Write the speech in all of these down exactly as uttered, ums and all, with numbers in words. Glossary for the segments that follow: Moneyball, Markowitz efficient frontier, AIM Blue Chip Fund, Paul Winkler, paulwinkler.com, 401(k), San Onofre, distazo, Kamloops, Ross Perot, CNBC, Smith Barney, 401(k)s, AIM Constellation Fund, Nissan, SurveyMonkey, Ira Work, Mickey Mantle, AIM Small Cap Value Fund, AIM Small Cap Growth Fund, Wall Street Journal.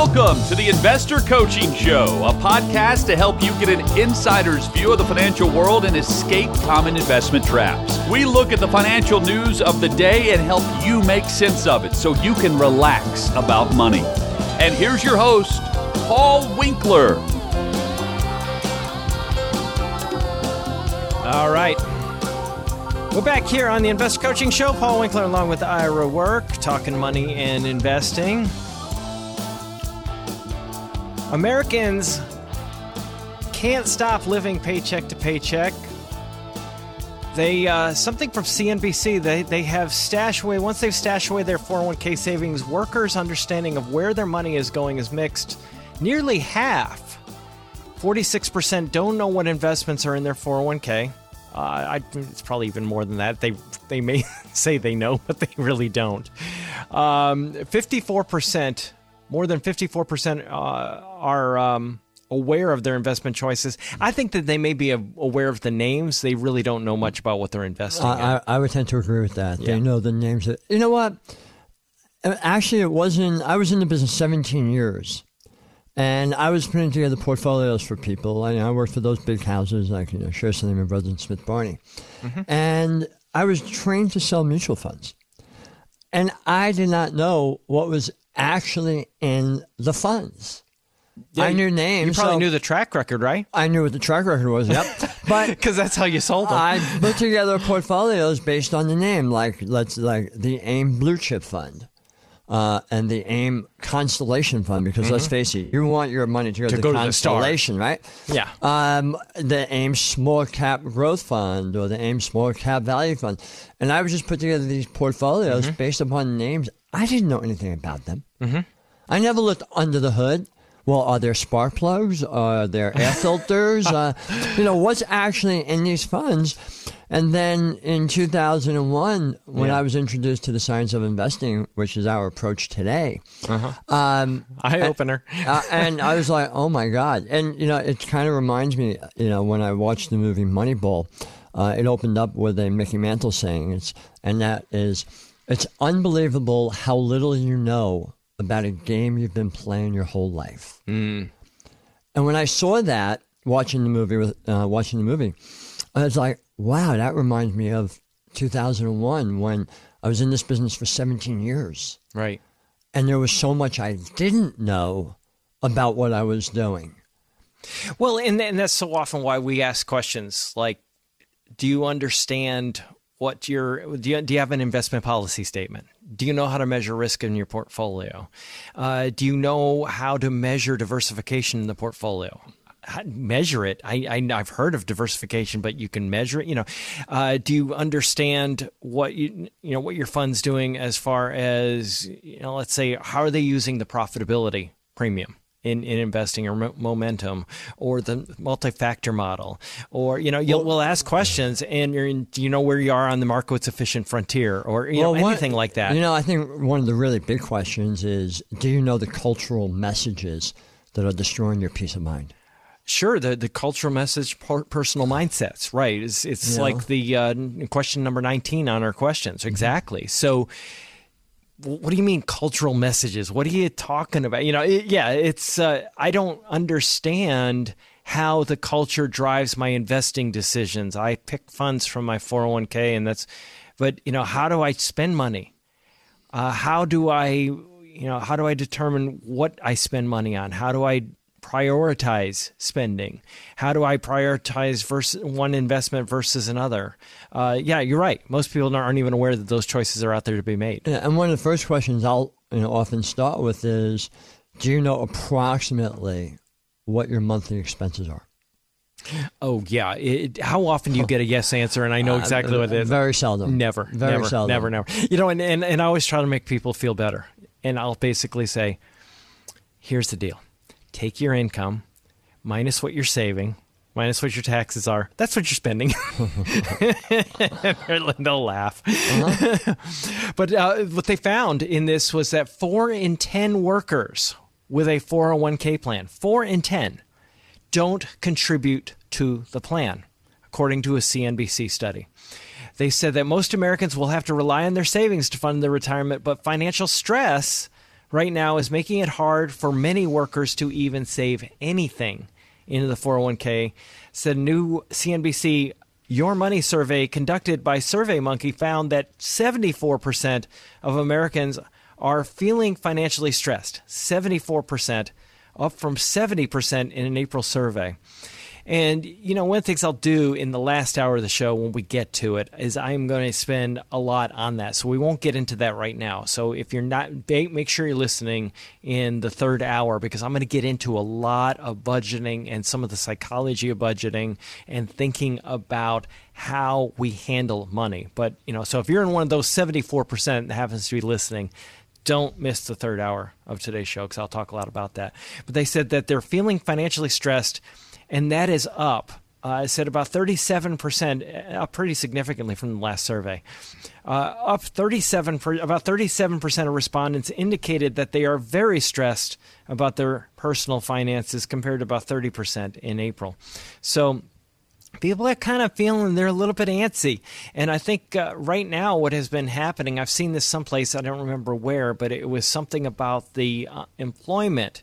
Welcome to the Investor Coaching Show, a podcast to help you get an insider's view of the financial world and escape common investment traps. We look at the financial news of the day and help you make sense of it so you can relax about money. And here's your host, Paul Winkler. All right. We're back here on the Investor Coaching Show. Paul Winkler along with Ira Work, talking money and investing. Americans can't stop living paycheck to paycheck. They uh, something from C N B C, they, they have stashed away, once they've stashed away their four oh one k savings, workers' understanding of where their money is going is mixed. Nearly half, forty-six percent, don't know what investments are in their four oh one k. Uh, I, it's probably even more than that. They they may say they know, but they really don't. Um, fifty-four percent. More than fifty-four percent uh, are um, aware of their investment choices. I think that they may be aware of the names. They really don't know much about what they're investing in. I, I would tend to agree with that. Yeah. They know the names. Of, you know what? Actually, it wasn't. I was in the business seventeen years, and I was putting together portfolios for people. I, I worked for those big houses, like you know, Scherson and my brother and Smith Barney. Mm-hmm. And I was trained to sell mutual funds. And I did not know what was actually in the funds. Yeah, I knew names. You probably so knew the track record, right? I knew what the track record was, yep. Because that's how you sold them. I put together portfolios based on the name, like let's like the AIM Blue Chip Fund uh, and the AIM Constellation Fund, because mm-hmm. let's face it, you want your money to go to, to go the Constellation, to the right? Yeah. Um, the AIM Small Cap Growth Fund or the AIM Small Cap Value Fund. And I would just put together these portfolios mm-hmm. based upon names. I didn't know anything about them. Mm-hmm. I never looked under the hood. Well, are there spark plugs? Are there air filters? uh, you know, what's actually in these funds? And then in two thousand one, when yeah. I was introduced to the science of investing, which is our approach today. Uh-huh. Um, Eye-opener. and, uh, and I was like, oh, my God. And, you know, it kind of reminds me, you know, when I watched the movie Moneyball, uh, it opened up with a Mickey Mantle saying, it's, and that is... It's unbelievable how little you know about a game you've been playing your whole life. Mm. And when I saw that, watching the movie, with, uh, watching the movie, I was like, wow, that reminds me of two thousand one when I was in this business for seventeen years. Right. And there was so much I didn't know about what I was doing. Well, and, and that's so often why we ask questions like, do you understand... What your do you, do you have an investment policy statement? Do you know how to measure risk in your portfolio? Uh, do you know how to measure diversification in the portfolio? How, measure it. I, I I've heard of diversification, but you can measure it. You know, uh, do you understand what you you know what your fund's doing as far as you know? Let's say how are they using the profitability premium? In, in investing or mo- momentum or the multi-factor model or, you know, you'll, well, we'll ask questions and you're in, you know, where you are on the Markowitz efficient frontier or you well, know, anything what, like that. You know, I think one of the really big questions is, do you know the cultural messages that are destroying your peace of mind? Sure. The, the cultural message, personal mindsets, right. It's, it's yeah. like the uh, question number nineteen on our questions. Exactly. Mm-hmm. So, what do you mean cultural messages? What are you talking about? You know, it, yeah, it's, uh, I don't understand how the culture drives my investing decisions. I pick funds from my four oh one k and that's, but you know, how do I spend money? Uh, how do I, you know, how do I determine what I spend money on? How do I prioritize spending? How do I prioritize versus one investment versus another? Uh, yeah, you're right. Most people aren't even aware that those choices are out there to be made. Yeah, and one of the first questions I'll you know, often start with is, do you know approximately what your monthly expenses are? Oh, yeah. It, how often do you get a yes answer? And I know exactly uh, what it is. Very seldom. Never. Very never, seldom. Never, never. You know, and, and, and I always try to make people feel better. And I'll basically say, here's the deal. Take your income, minus what you're saving, minus what your taxes are. That's what you're spending. They'll laugh. Uh-huh. But uh, what they found in this was that four in ten workers with a four oh one k plan, four in ten, don't contribute to the plan, according to a C N B C study. They said that most Americans will have to rely on their savings to fund their retirement, but financial stress right now is making it hard for many workers to even save anything into the four oh one k. Said new C N B C Your Money survey conducted by SurveyMonkey found that seventy-four percent of Americans are feeling financially stressed, seventy-four percent, up from seventy percent in an April survey. And, you know, one of the things I'll do in the last hour of the show when we get to it is I'm going to spend a lot on that. So we won't get into that right now. So if you're not, make sure you're listening in the third hour, because I'm going to get into a lot of budgeting and some of the psychology of budgeting and thinking about how we handle money. But, you know, so if you're in one of those seventy-four percent that happens to be listening, don't miss the third hour of today's show, because I'll talk a lot about that. But they said that they're feeling financially stressed, and that is up, uh, it said about thirty-seven percent, up pretty significantly from the last survey. Uh, up thirty-seven per, about thirty-seven percent of respondents indicated that they are very stressed about their personal finances, compared to about thirty percent in April. So people are kind of feeling they're a little bit antsy. And I think uh, right now what has been happening, I've seen this someplace, I don't remember where, but it was something about the uh, employment,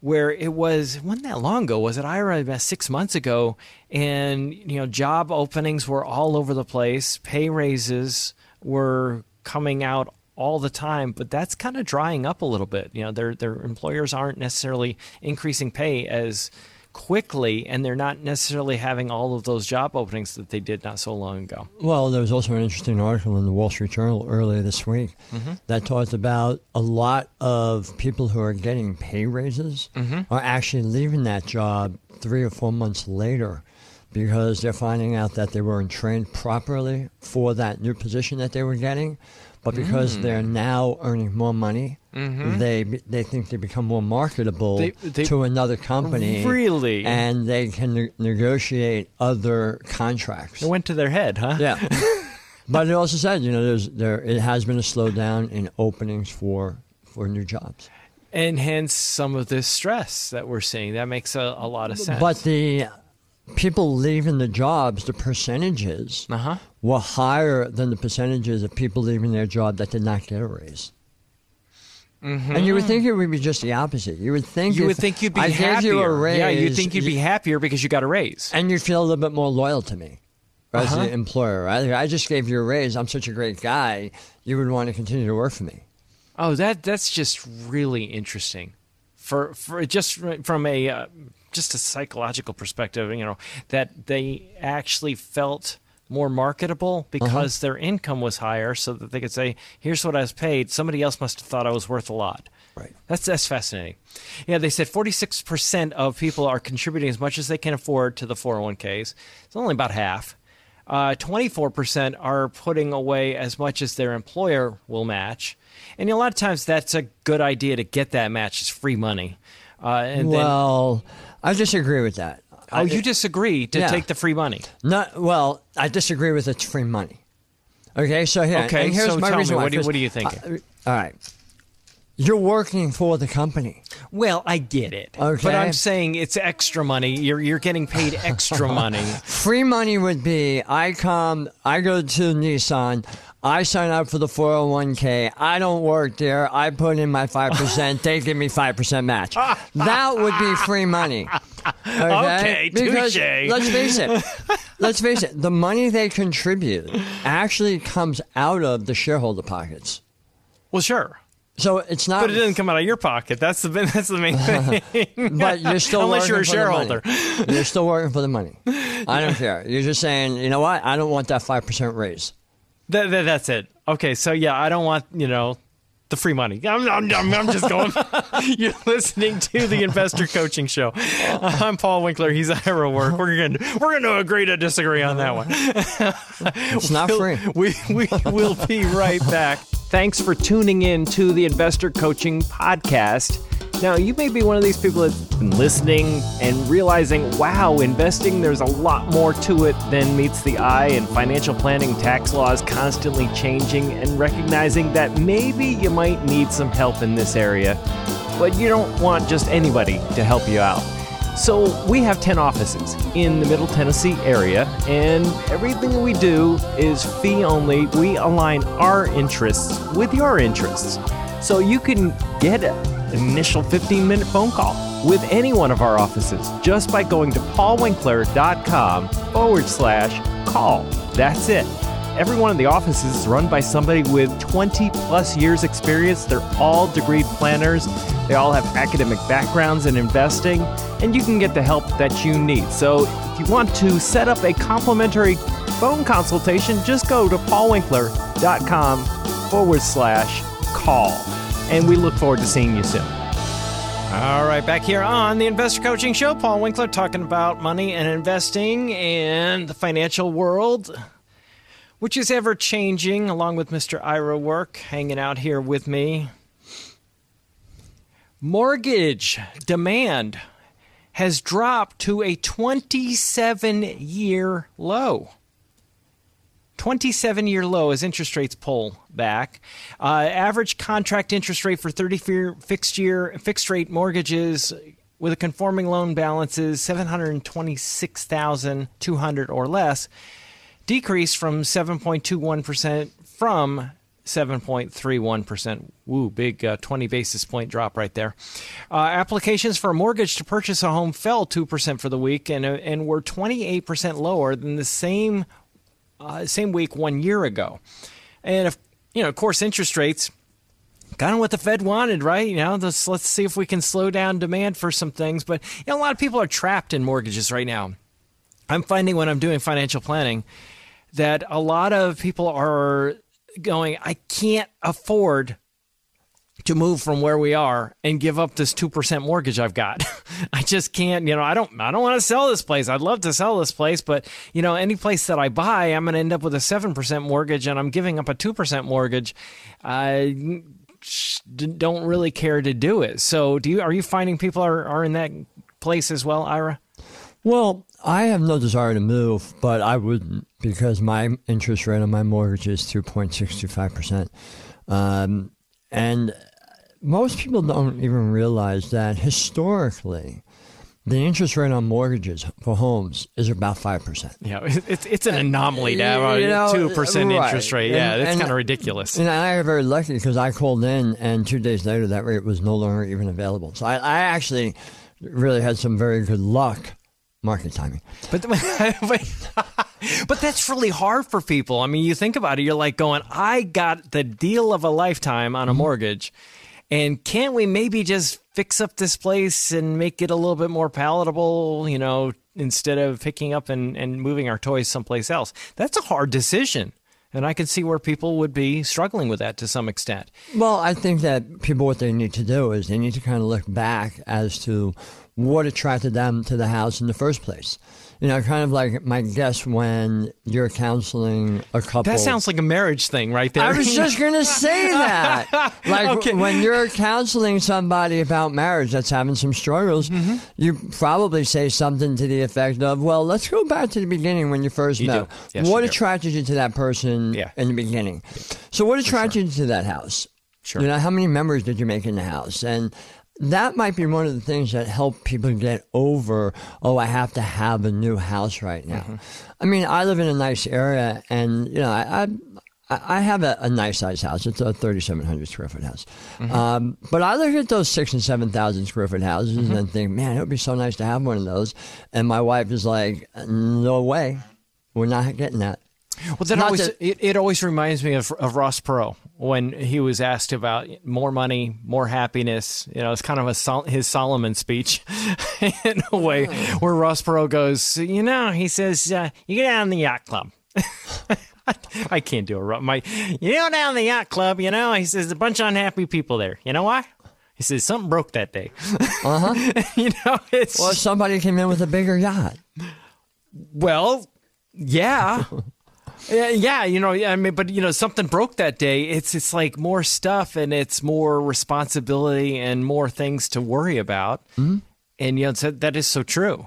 where it was, wasn't that long ago, was it, Ira, about six months ago, and, you know, job openings were all over the place, pay raises were coming out all the time, but that's kind of drying up a little bit. You know, their their employers aren't necessarily increasing pay as quickly, and they're not necessarily having all of those job openings that they did not so long ago. Well, there was also an interesting article in the Wall Street Journal earlier this week mm-hmm. that talked about a lot of people who are getting pay raises mm-hmm. are actually leaving that job three or four months later, because they're finding out that they weren't trained properly for that new position that they were getting. But because mm. they're now earning more money, mm-hmm. they they think they become more marketable they, they, to another company. Really? And they can ne- negotiate other contracts. It went to their head, huh? Yeah. But it also said, you know, there's there it has been a slowdown in openings for, for new jobs. And hence some of this stress that we're seeing. That makes a, a lot of sense. But the people leaving the jobs, the percentages uh-huh. were higher than the percentages of people leaving their job that did not get a raise. Mm-hmm. And you would think it would be just the opposite. You would think you if, would think you'd be I happier. You a raise, yeah, you'd think you'd be happier because you got a raise, and you'd feel a little bit more loyal to me as uh-huh. an employer. Right? I just gave you a raise. I'm such a great guy. You would want to continue to work for me. Oh, that that's just really interesting. For for just from a. Uh, just a psychological perspective, you know, that they actually felt more marketable because uh-huh. their income was higher, so that they could say, here's what I was paid. Somebody else must have thought I was worth a lot. Right. That's that's fascinating. Yeah, they said forty-six percent of people are contributing as much as they can afford to the four oh one k's. It's only about half. Uh, twenty-four percent are putting away as much as their employer will match. And a lot of times that's a good idea to get that match is free money. Uh, and well, then, I disagree with that. Oh, I, you disagree to yeah. take the free money? Not well. I disagree with it's free money. Okay, so here, okay, and here's so my tell reason me, why. What do, what do you think? Uh, all right, you're working for the company. Well, I get it. Okay, but I'm saying it's extra money. You're you're getting paid extra money. Free money would be I come, I go to Nissan. I sign up for the four oh one k. I don't work there. I put in my five percent. They give me five percent match. That would be free money. Okay, okay, because touche. Let's face it. Let's face it. The money they contribute actually comes out of the shareholder pockets. Well, sure. So it's not, but it doesn't come out of your pocket. That's the that's the main thing. But you're still unless you're a shareholder, you're still working for the money. I don't care. You're just saying, you know what? I don't want that five percent raise. That, that, that's it. Okay, so yeah, I don't want, you know, the free money. I'm, I'm, I'm just going. You're listening to the Investor Coaching Show. Uh, I'm Paul Winkler. He's Ira Work. We're going we're going to agree to disagree on that one. It's not we'll, free. We we will be right back. Thanks for tuning in to the Investor Coaching Podcast. Now, you may be one of these people that's been listening and realizing, wow, investing, there's a lot more to it than meets the eye, and financial planning, tax laws constantly changing, and recognizing that maybe you might need some help in this area, but you don't want just anybody to help you out. So we have ten offices in the Middle Tennessee area, and everything that we do is fee only. We align our interests with your interests. So you can get an initial fifteen-minute phone call with any one of our offices just by going to paulwinkler.com forward slash call. That's it. Every one of the offices is run by somebody with twenty plus years experience. They're all degree planners. They all have academic backgrounds in investing, and you can get the help that you need. So if you want to set up a complimentary phone consultation, just go to paulwinkler.com forward slash call. And we look forward to seeing you soon. All right, back here on the Investor Coaching Show, Paul Winkler talking about money and investing and the financial world, which is ever-changing, along with Mister Ira Work hanging out here with me. Mortgage demand has dropped to a twenty-seven-year low. twenty-seven-year low as interest rates pull back. Uh, average contract interest rate for thirty-year fixed-year fixed-rate mortgages with a conforming loan balance is seven hundred twenty-six thousand two hundred dollars or less, decreased from seven point two one percent from seven point three one percent. Woo, big uh, twenty basis point drop right there. Uh, applications for a mortgage to purchase a home fell two percent for the week and uh, and were twenty-eight percent lower than the same Uh, same week one year ago. And, if, you know, of course, interest rates, kind of what the Fed wanted, right? You know, let's, let's see if we can slow down demand for some things. But, you know, a lot of people are trapped in mortgages right now. I'm finding when I'm doing financial planning that a lot of people are going, I can't afford to move from where we are and give up this two percent mortgage I've got. I just can't, you know, I don't I don't want to sell this place. I'd love to sell this place, but, you know, any place that I buy, I'm going to end up with a seven percent mortgage, and I'm giving up a two percent mortgage. I don't really care to do it. So do you? Are you finding people are, are in that place as well, Ira? Well, I have no desire to move, but I wouldn't, because my interest rate on my mortgage is two point six two five percent. Um, and most people don't even realize that historically, the interest rate on mortgages for homes is about five percent. Yeah, it's it's an anomaly to have a two percent interest rate. Yeah, and, that's kind of ridiculous. And I got very lucky because I called in, and two days later, that rate was no longer even available. So I, I actually really had some very good luck. Market timing. But, but but that's really hard for people. I mean, you think about it, you're like going, I got the deal of a lifetime on a mortgage, and can't we maybe just fix up this place and make it a little bit more palatable, you know, instead of picking up and, and moving our toys someplace else? That's a hard decision. And I can see where people would be struggling with that to some extent. Well, I think that people, what they need to do is they need to kind of look back as to what attracted them to the house in the first place. You know, kind of like my guess when you're counseling a couple. That sounds like a marriage thing right there. I was just going to say that. Like okay. When you're counseling somebody about marriage that's having some struggles, mm-hmm. you probably say something to the effect of, well, let's go back to the beginning when you first you met. Yes, what you attracted do. you to that person yeah. in the beginning? So what attracted sure. you to that house? Sure. You know, how many members did you make in the house? And that might be one of the things that help people get over, oh, I have to have a new house right now. Mm-hmm. I mean, I live in a nice area, and, you know, I I, I have a, a nice-sized house. It's a thirty-seven hundred square foot house. Mm-hmm. Um, but I look at those six thousand and seven thousand square foot houses mm-hmm. and think, man, it would be so nice to have one of those. And my wife is like, no way. We're not getting that. Well, that always, that, it, it always reminds me of, of Ross Perot when he was asked about more money, more happiness. You know, it's kind of a Sol- his Solomon speech in a way where Ross Perot goes, you know, he says, uh, you get out in the yacht club. I can't do it. My, you know, down in the yacht club, you know, he says, there's a bunch of unhappy people there. You know why? He says, something broke that day. Uh-huh. You know, it's... Well, somebody came in with a bigger yacht. Well, yeah. Yeah, yeah, you know, I mean, but you know, something broke that day. It's it's like more stuff, and it's more responsibility, and more things to worry about. Mm-hmm. And you know, so that is so true.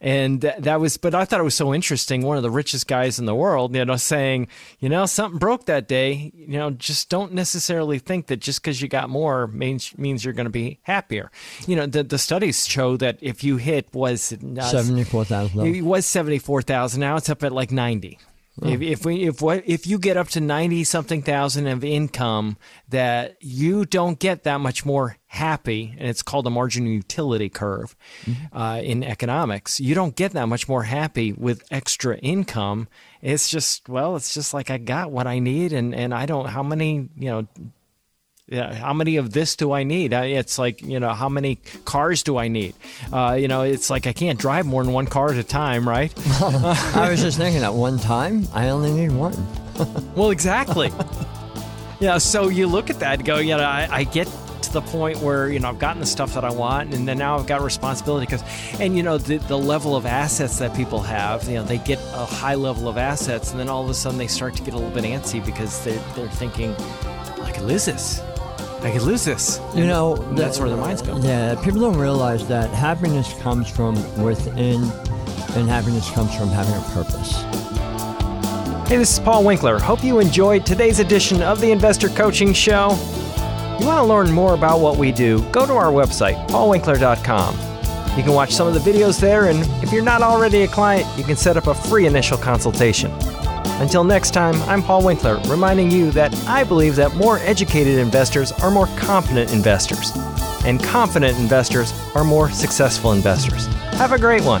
And that, that was, but I thought it was so interesting. One of the richest guys in the world, you know, saying, you know, something broke that day. You know, just don't necessarily think that just because you got more means means you're going to be happier. You know, the the studies show that if you hit was seventy four thousand, it was seventy four thousand. Now it's up at like ninety. Well, if, if we if what if you get up to ninety something thousand of income, that you don't get that much more happy, and it's called a marginal utility curve mm-hmm. uh, in economics. You don't get that much more happy with extra income. It's just well, it's just like I got what I need, and and I don't how many you know. Yeah, how many of this do I need? It's like, you know, how many cars do I need? Uh, you know, it's like I can't drive more than one car at a time, right? I was just thinking at one time, I only need one. Well, exactly. Yeah, so you look at that and go, you know, I, I get to the point where, you know, I've gotten the stuff that I want, and then now I've got a responsibility. Because, and, you know, the, the level of assets that people have, you know, they get a high level of assets, and then all of a sudden they start to get a little bit antsy because they're, they're thinking, I can lose this. I could lose this. You know, that's where their minds go. Yeah, people don't realize that happiness comes from within, and happiness comes from having a purpose. Hey, this is Paul Winkler. Hope you enjoyed today's edition of the Investor Coaching Show. You want to learn more about what we do, go to our website, paul winkler dot com. You can watch some of the videos there, and if you're not already a client, you can set up a free initial consultation. Until next time, I'm Paul Winkler, reminding you that I believe that more educated investors are more confident investors, and confident investors are more successful investors. Have a great one.